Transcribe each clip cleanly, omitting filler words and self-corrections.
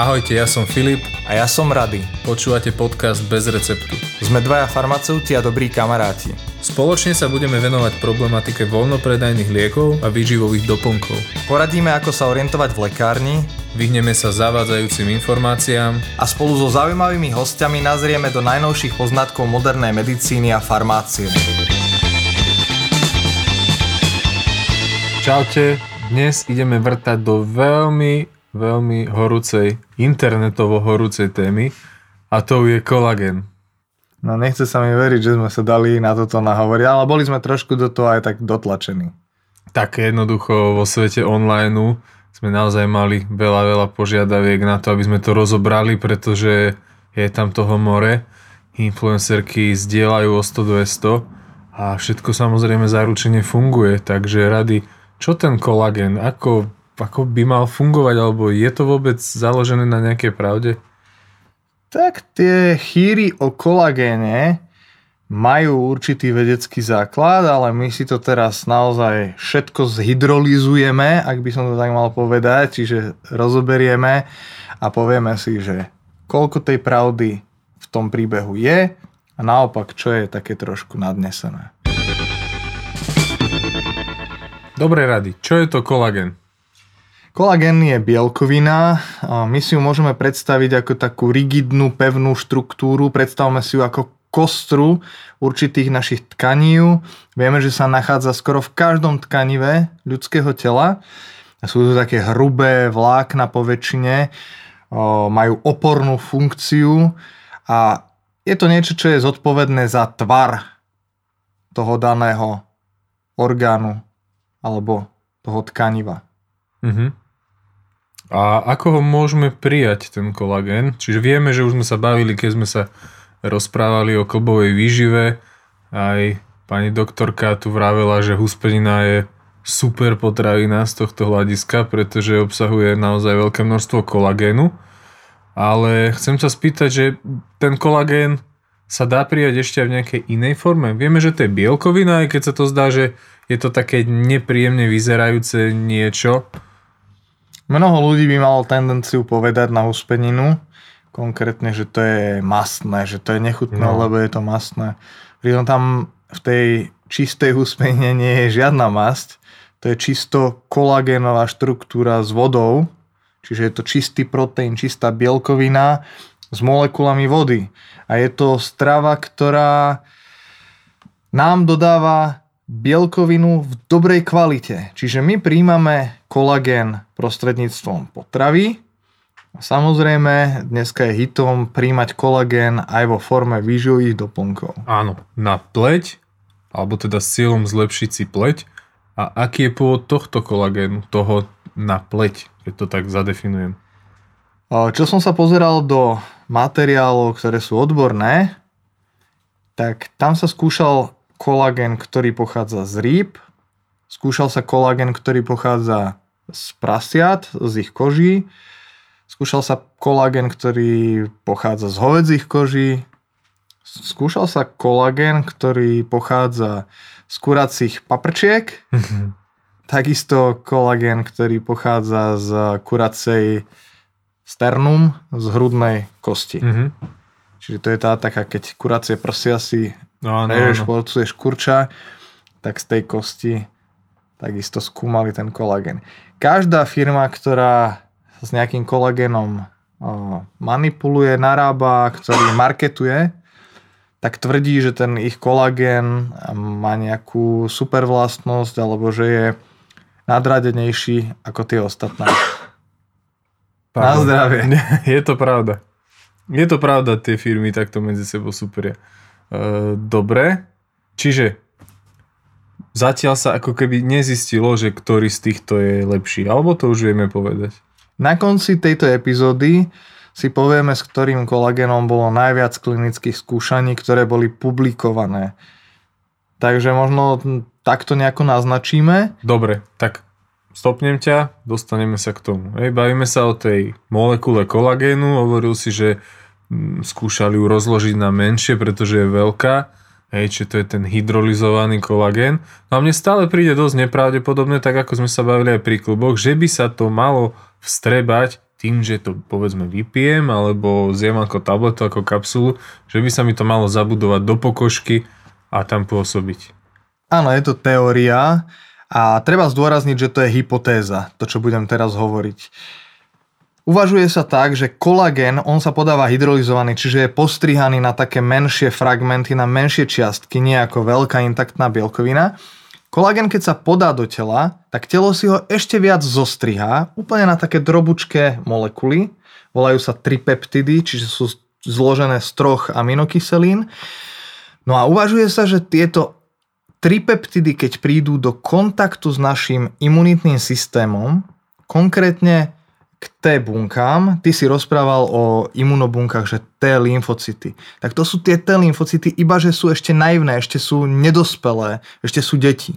Ahojte, ja som Filip a ja som Rady. Počúvate podcast Bez receptu. Sme dvaja farmaceuti a dobrí kamaráti. Spoločne sa budeme venovať problematike voľnopredajných liekov a výživových doplnkov. Poradíme, ako sa orientovať v lekárni, vyhneme sa zavádzajúcim informáciám a spolu so zaujímavými hostiami nazrieme do najnovších poznatkov modernej medicíny a farmácie. Čaute, dnes ideme vrtať do veľmi horúcej, internetovo horúcej témy a to je kolagén. No nechce sa mi veriť, že sme sa dali na toto nahovoriť, ale boli sme trošku do toho aj tak dotlačení. Tak jednoducho vo svete online sme naozaj mali veľa požiadaviek na to, aby sme to rozobrali, pretože je tam toho more. Influencerky zdieľajú o 100-200 a všetko samozrejme zaručene funguje, takže Rady, čo ten kolagén, ako by mal fungovať, alebo je to vôbec založené na nejakej pravde? Tak tie chýry o kolagéne majú určitý vedecký základ, ale my si to teraz naozaj všetko zhydrolizujeme, ak by som to tak mal povedať, čiže rozoberieme a povieme si, že koľko tej pravdy v tom príbehu je a naopak, čo je také trošku nadnesené. Dobre Rady, čo je to kolagén? Kolagén je bielkovina, my si ju môžeme predstaviť ako takú rigidnú, pevnú štruktúru, predstavme si ju ako kostru určitých našich tkaní. Vieme, že sa nachádza skoro v každom tkanive ľudského tela. Sú to také hrubé vlákna po väčšine, majú opornú funkciu a je to niečo, čo je zodpovedné za tvar toho daného orgánu alebo toho tkaniva. Mhm. A ako ho môžeme prijať, ten kolagén? Čiže vieme, že už sme sa bavili, keď sme sa rozprávali o klbovej výžive. Aj pani doktorka tu vravela, že húspenina je super potravina z tohto hľadiska, pretože obsahuje naozaj veľké množstvo kolagénu. Ale chcem sa spýtať, že ten kolagén sa dá prijať ešte aj v nejakej inej forme? Vieme, že to je bielkovina, aj keď sa to zdá, že je to také nepríjemne vyzerajúce niečo. Mnoho ľudí by malo tendenciu povedať na húspeninu, konkrétne, že to je mastné, že to je nechutné, lebo je to mastné. Pritom tam v tej čistej húspenine nie je žiadna masť, to je čisto kolagénová štruktúra s vodou, čiže je to čistý proteín, čistá bielkovina s molekulami vody. A je to strava, ktorá nám dodáva bielkovinu v dobrej kvalite. Čiže my príjmame kolagén prostredníctvom potravy. Samozrejme, dneska je hitom príjmať kolagén aj vo forme výživových doplnkov. Áno, na pleť, alebo teda s cieľom zlepšiť si pleť. A aký je pôvod tohto kolagénu, toho na pleť, keď to tak zadefinujem? Čo som sa pozeral do materiálov, ktoré sú odborné, tak tam sa skúšal kolagén, ktorý pochádza z rýb. Skúšal sa kolagén, ktorý pochádza z prasiat, z ich koží. Skúšal sa kolagén, ktorý pochádza z hovädzích koží. Skúšal sa kolagén, ktorý pochádza z kuracích paprčiek. Takisto kolagén, ktorý pochádza z kuracej sternum, z hrudnej kosti. Čiže to je tá taká, keď kuracie prsia si porcuješ kurča, tak z tej kosti takisto skúmali ten kolagén. Každá firma, ktorá s nejakým kolagénom manipuluje, narába, ktorý marketuje, tak tvrdí, že ten ich kolagén má nejakú super vlastnosť alebo že je nadradenejší ako tie ostatné. Na zdravie. Je to pravda. Je to pravda, tie firmy takto medzi sebou súperia. Dobre, čiže zatiaľ sa ako keby nezistilo, že ktorý z týchto je lepší, alebo to už vieme povedať. Na konci tejto epizódy si povieme, s ktorým kolagénom bolo najviac klinických skúšaní, ktoré boli publikované. Takže možno takto nejako naznačíme. Dobre, tak stopnem ťa, dostaneme sa k tomu. Bavíme sa o tej molekule kolagénu, hovoril si, že skúšali ju rozložiť na menšie, pretože je veľká. Čiže to je ten hydrolizovaný kolagén. No a mne stále príde dosť nepravdepodobné, tak ako sme sa bavili aj pri kluboch, že by sa to malo vstrebať tým, že to povedzme vypijem alebo zjem ako tabletu, ako kapsulu, že by sa mi to malo zabudovať do pokožky a tam pôsobiť. Áno, je to teória a treba zdôrazniť, že to je hypotéza, to čo budem teraz hovoriť. Uvažuje sa tak, že kolagén, on sa podáva hydrolyzovaný, čiže je postrihaný na také menšie fragmenty, na menšie čiastky, nie ako veľká intaktná bielkovina. Kolagén, keď sa podá do tela, tak telo si ho ešte viac zostrihá, úplne na také drobučké molekuly. Volajú sa tripeptidy, čiže sú zložené z 3 aminokyselín. No a uvažuje sa, že tieto tripeptidy, keď prídu do kontaktu s našim imunitným systémom, konkrétne k T-bunkám, ty si rozprával o imunobunkách, že T-lymfocyty. Tak to sú tie T-lymfocyty, iba že sú ešte naivné, ešte sú nedospelé, ešte sú deti.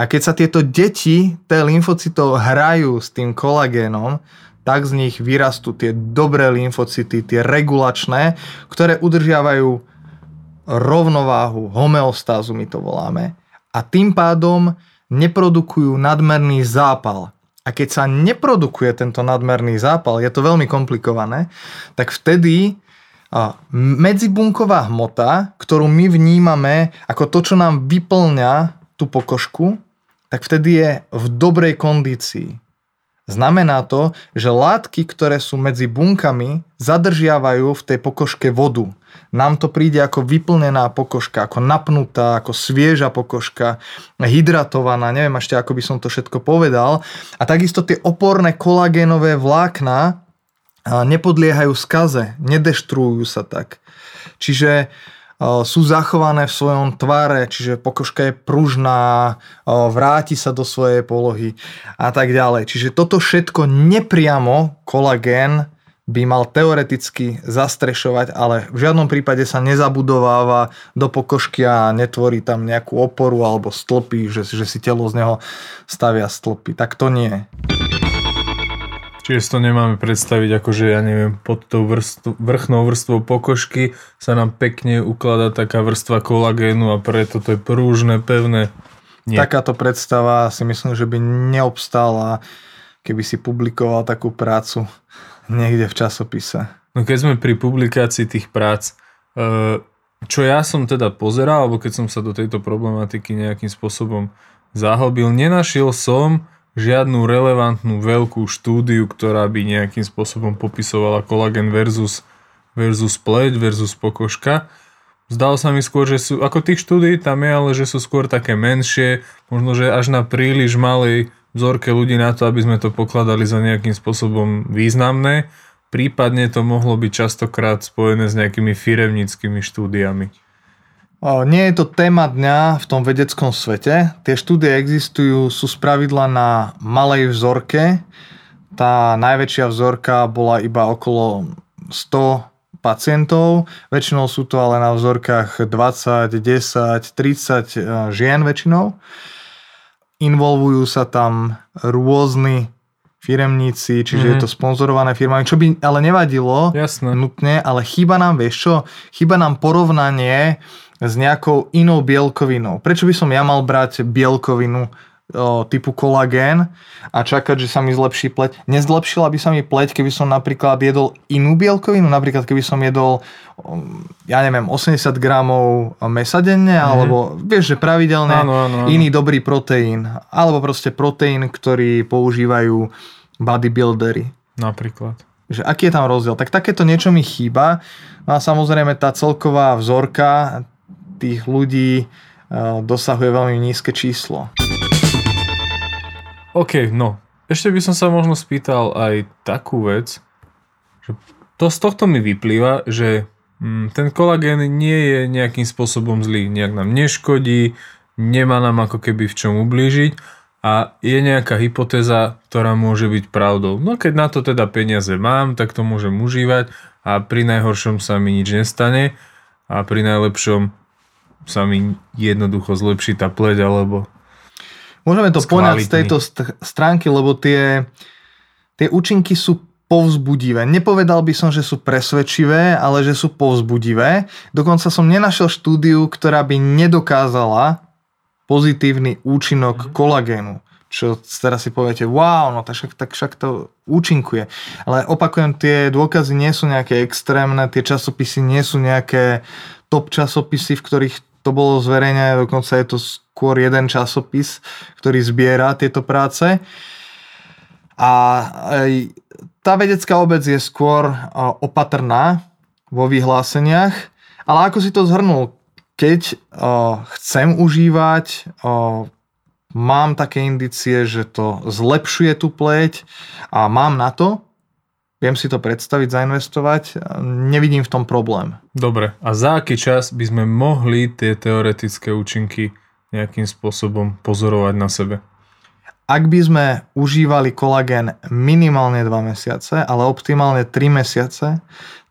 A keď sa tieto deti T-lymfocytov hrajú s tým kolagénom, tak z nich vyrastú tie dobré lymfocyty, tie regulačné, ktoré udržiavajú rovnováhu, homeostázu my to voláme. A tým pádom neprodukujú nadmerný zápal. A keď sa neprodukuje tento nadmerný zápal, je to veľmi komplikované, tak vtedy medzibunková hmota, ktorú my vnímame ako to, čo nám vyplňa tú pokožku, tak vtedy je v dobrej kondícii. Znamená to, že látky, ktoré sú medzi bunkami, zadržiavajú v tej pokožke vodu. Nám to príde ako vyplnená pokožka, ako napnutá, ako svieža pokožka, hydratovaná, neviem ešte, ako by som to všetko povedal. A takisto tie oporné kolagénové vlákna nepodliehajú skaze, nedeštruujú sa tak. Čiže sú zachované v svojom tvare, čiže pokožka je pružná, vráti sa do svojej polohy a tak ďalej. Čiže toto všetko nepriamo kolagén by mal teoreticky zastrešovať, ale v žiadnom prípade sa nezabudováva do pokožky a netvorí tam nejakú oporu alebo stĺpy, že si telo z neho stavia stĺpy. Tak to nie. Čiže to nemáme predstaviť ako, že ja neviem, pod tou vrchnou vrstvou pokožky sa nám pekne ukladá taká vrstva kolagénu a preto to je prúžne, pevné. Nie. Takáto predstava si myslím, že by neobstála, keby si publikoval takú prácu niekde v časopise. No keď sme pri publikácii tých prác, čo ja som teda pozeral, alebo keď som sa do tejto problematiky nejakým spôsobom zahlbil, nenašiel som žiadnu relevantnú veľkú štúdiu, ktorá by nejakým spôsobom popisovala kolagén versus pleť, versus pokožka. Zdalo sa mi skôr, že sú, ako tých štúdií tam je, ale že sú skôr také menšie, možno, že až na príliš malej vzorke ľudí na to, aby sme to pokladali za nejakým spôsobom významné. Prípadne to mohlo byť častokrát spojené s nejakými firemníckymi štúdiami. Nie je to téma dňa v tom vedeckom svete. Tie štúdie existujú, sú spravidla na malej vzorke. Tá najväčšia vzorka bola iba okolo 100 pacientov. Väčšinou sú to ale na vzorkách 20, 10, 30 žien väčšinou. Involvujú sa tam rôzni firemníci, čiže je to sponzorované firmami, čo by ale nevadilo. Jasné. Nutne, ale chýba nám, vieš čo? Chýba nám porovnanie s nejakou inou bielkovinou. Prečo by som ja mal brať bielkovinu typu kolagén a čakať, že sa mi zlepší pleť? Nezlepšila by sa mi pleť, keby som napríklad jedol inú bielkovinu? Napríklad, keby som jedol, ja neviem, 80 gramov mesa denne, alebo vieš, že pravidelne iný dobrý proteín. Alebo proste proteín, ktorý používajú bodybuildery. Napríklad. Že aký je tam rozdiel? Tak takéto niečo mi chýba. No a samozrejme tá celková vzorka tých ľudí dosahuje veľmi nízke číslo. OK, no. Ešte by som sa možno spýtal aj takú vec, že to z tohto mi vyplýva, že ten kolagén nie je nejakým spôsobom zlý, nejak nám neškodí, nemá nám ako keby v čom ublížiť a je nejaká hypotéza, ktorá môže byť pravdou. No keď na to teda peniaze mám, tak to môžem užívať a pri najhoršom sa mi nič nestane. A pri najlepšom sa mi jednoducho zlepší tá pleť, alebo môžeme to poňať z tejto stránky, lebo tie účinky sú povzbudivé. Nepovedal by som, že sú presvedčivé, ale že sú povzbudivé. Dokonca som nenašiel štúdiu, ktorá by nedokázala pozitívny účinok kolagénu. čo teraz si poviete, wow, no tak však to účinkuje. Ale opakujem, tie dôkazy nie sú nejaké extrémne, tie časopisy nie sú nejaké top časopisy, v ktorých to bolo zverejnené, dokonca je to skôr jeden časopis, ktorý zbiera tieto práce. A tá vedecká obec je skôr opatrná vo vyhláseniach, ale ako si to zhrnul, keď chcem užívať, mám také indície, že to zlepšuje tú pleť a mám na to, viem si to predstaviť, zainvestovať, nevidím v tom problém. Dobre, a za aký čas by sme mohli tie teoretické účinky nejakým spôsobom pozorovať na sebe? Ak by sme užívali kolagén minimálne 2 mesiace, ale optimálne 3 mesiace,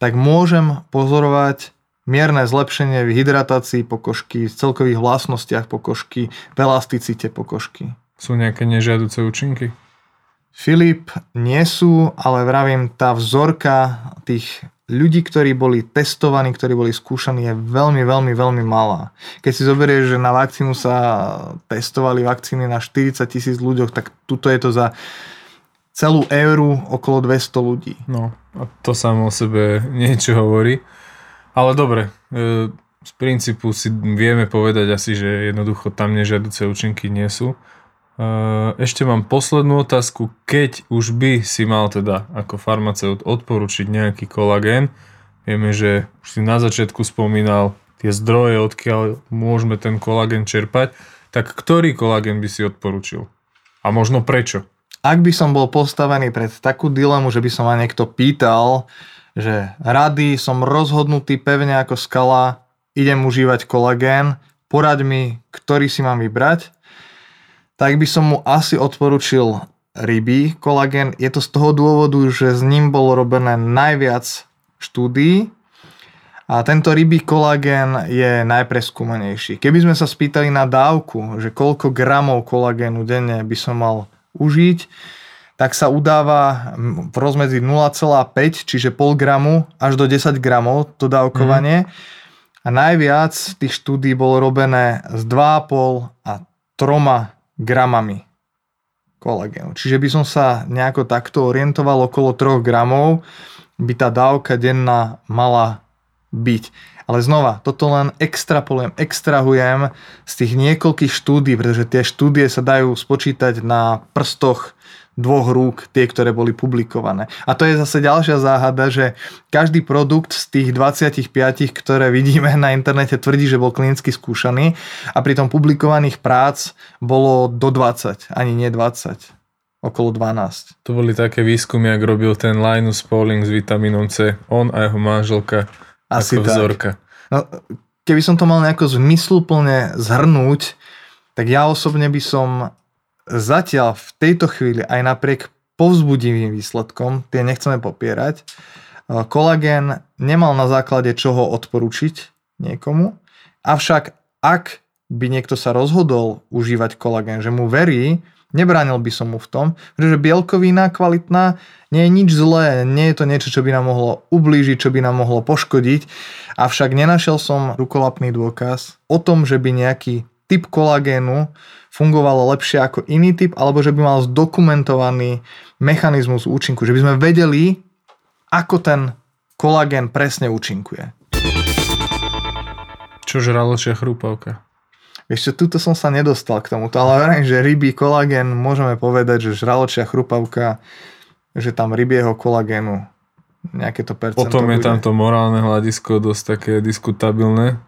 tak môžem pozorovať mierne zlepšenie v hydratácii pokožky, v celkových vlastnostiach pokožky, v elasticite pokožky. Sú nejaké nežiaduce účinky? Filip, nie sú, ale vravím, tá vzorka tých ľudí, ktorí boli testovaní, ktorí boli skúšaní, je veľmi, veľmi, veľmi malá. Keď si zoberieš, že na vakcínu sa testovali vakcíny na 40,000 ľuďoch, tak tuto je to za celú éru okolo 200 ľudí. No, a to samo o sebe niečo hovorí. Ale dobre, z princípu si vieme povedať asi, že jednoducho tam nežiaduce účinky nie sú. Ešte mám poslednú otázku. Keď už by si mal teda ako farmaceut odporučiť nejaký kolagén, vieme, že už si na začiatku spomínal tie zdroje, odkiaľ môžeme ten kolagén čerpať, tak ktorý kolagén by si odporučil? A možno prečo? Ak by som bol postavený pred takú dilemu, že by som ma niekto pýtal, že rady, som rozhodnutý pevne ako skala, idem užívať kolagén, poraď mi, ktorý si mám vybrať, tak by som mu asi odporučil rybí kolagén. Je to z toho dôvodu, že s ním bolo robené najviac štúdií a tento rybí kolagén je najpreskúmanejší. Keby sme sa spýtali na dávku, že koľko gramov kolagénu denne by som mal užiť, tak sa udáva v rozmedzi 0,5, čiže 0,5 gramu až do 10 gramov to dávkovanie. A najviac tých štúdií bolo robené s 2,5 a 3 gramami kolagénu. Čiže by som sa nejako takto orientoval, okolo 3 gramov by tá dávka denná mala byť. Ale znova, toto len extrahujem z tých niekoľkých štúdií, pretože tie štúdie sa dajú spočítať na prstoch 2 rúk, tie, ktoré boli publikované. A to je zase ďalšia záhada, že každý produkt z tých 25, ktoré vidíme na internete, tvrdí, že bol klinicky skúšaný a pri tom publikovaných prác bolo do 20, ani nie 20. Okolo 12. To boli také výskumy, ak robil ten Linus Pauling s vitamínom C. On a jeho manželka asi ako vzorka. No, keby som to mal nejako zmysluplne zhrnúť, tak ja osobne by som zatiaľ v tejto chvíli aj napriek povzbudivým výsledkom, tie nechceme popierať, kolagén nemal na základe čoho odporučiť niekomu, avšak ak by niekto sa rozhodol užívať kolagén, že mu verí, nebránil by som mu v tom, pretože bielkovina kvalitná nie je nič zlé, nie je to niečo, čo by nám mohlo ublížiť, čo by nám mohlo poškodiť, avšak nenašiel som rukolapný dôkaz o tom, že by nejaký typ kolagénu fungovalo lepšie ako iný typ, alebo že by mal zdokumentovaný mechanizmus účinku, že by sme vedeli, ako ten kolagén presne účinkuje. Čo žraločia chrúpavka? Ešte tuto som sa nedostal k tomuto, ale verím, že rybí kolagén, môžeme povedať, že žraločia chrúpavka, že tam rybieho kolagénu nejaké to percento. Potom je tam to morálne hľadisko dosť také diskutabilné.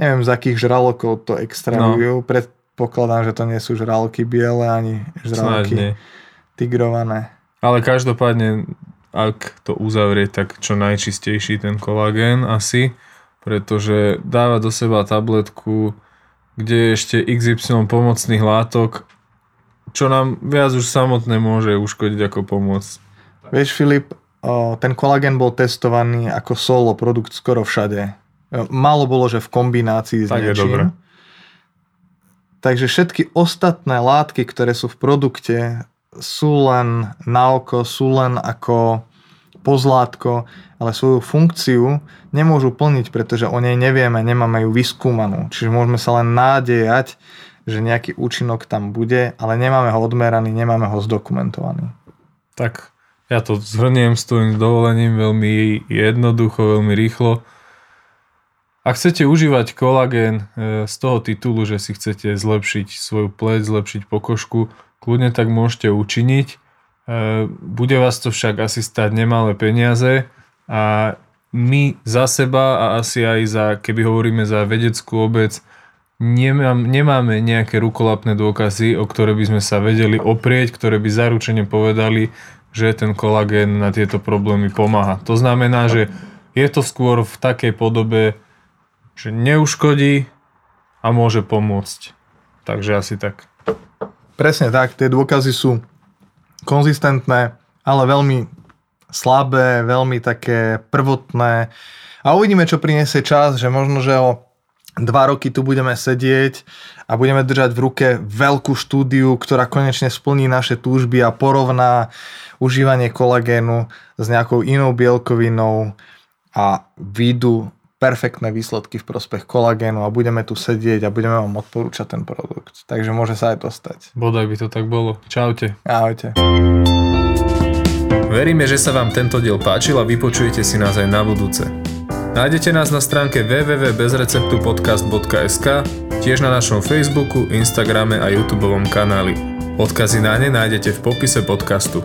Neviem, z akých žralokov to extrahujú. No. Predpokladám, že to nie sú žraloky biele, ani žraloky tigrované. Ale každopádne, ak to uzavrie, tak čo najčistejší ten kolagén asi, pretože dáva do seba tabletku, kde je ešte XY pomocných látok, čo nám viac už samotné môže uškodiť ako pomôcť. Vieš, Filip, ten kolagén bol testovaný ako solo produkt skoro všade. Málo bolo, že v kombinácii s niečím. Dobre. Takže všetky ostatné látky, ktoré sú v produkte, sú len na oko, sú len ako pozlátko, ale svoju funkciu nemôžu plniť, pretože o nej nevieme, nemáme ju vyskúmanú. Čiže môžeme sa len nádejať, že nejaký účinok tam bude, ale nemáme ho odmeraný, nemáme ho zdokumentovaný. Tak ja to zhrniem s tvojim dovolením veľmi jednoducho, veľmi rýchlo. Ak chcete užívať kolagén z toho titulu, že si chcete zlepšiť svoju pleť, zlepšiť pokožku, kľudne tak môžete učiniť. Bude vás to však asi stať nemalé peniaze a my za seba a asi aj za, keby hovoríme za vedeckú obec, nemáme nejaké rukolapné dôkazy, o ktoré by sme sa vedeli oprieť, ktoré by zaručene povedali, že ten kolagén na tieto problémy pomáha. To znamená, že je to skôr v takej podobe, že neuškodí a môže pomôcť. Takže asi tak. Presne tak, tie dôkazy sú konzistentné, ale veľmi slabé, veľmi také prvotné. A uvidíme, čo priniesie čas, že možno, že o 2 roky tu budeme sedieť a budeme držať v ruke veľkú štúdiu, ktorá konečne splní naše túžby a porovná užívanie kolagénu s nejakou inou bielkovinou a výjdu perfektné výsledky v prospech kolagénu a budeme tu sedieť a budeme vám odporúčať ten produkt. Takže môže sa aj to stať. Bodaj by to tak bolo. Čaute. Ahojte. Veríme, že sa vám tento diel páčil a vypočujete si nás aj na budúce. Nájdete nás na stránke www.bezreceptupodcast.sk, tiež na našom Facebooku, Instagrame a YouTubeovom kanáli. Odkazy na ne nájdete v popise podcastu.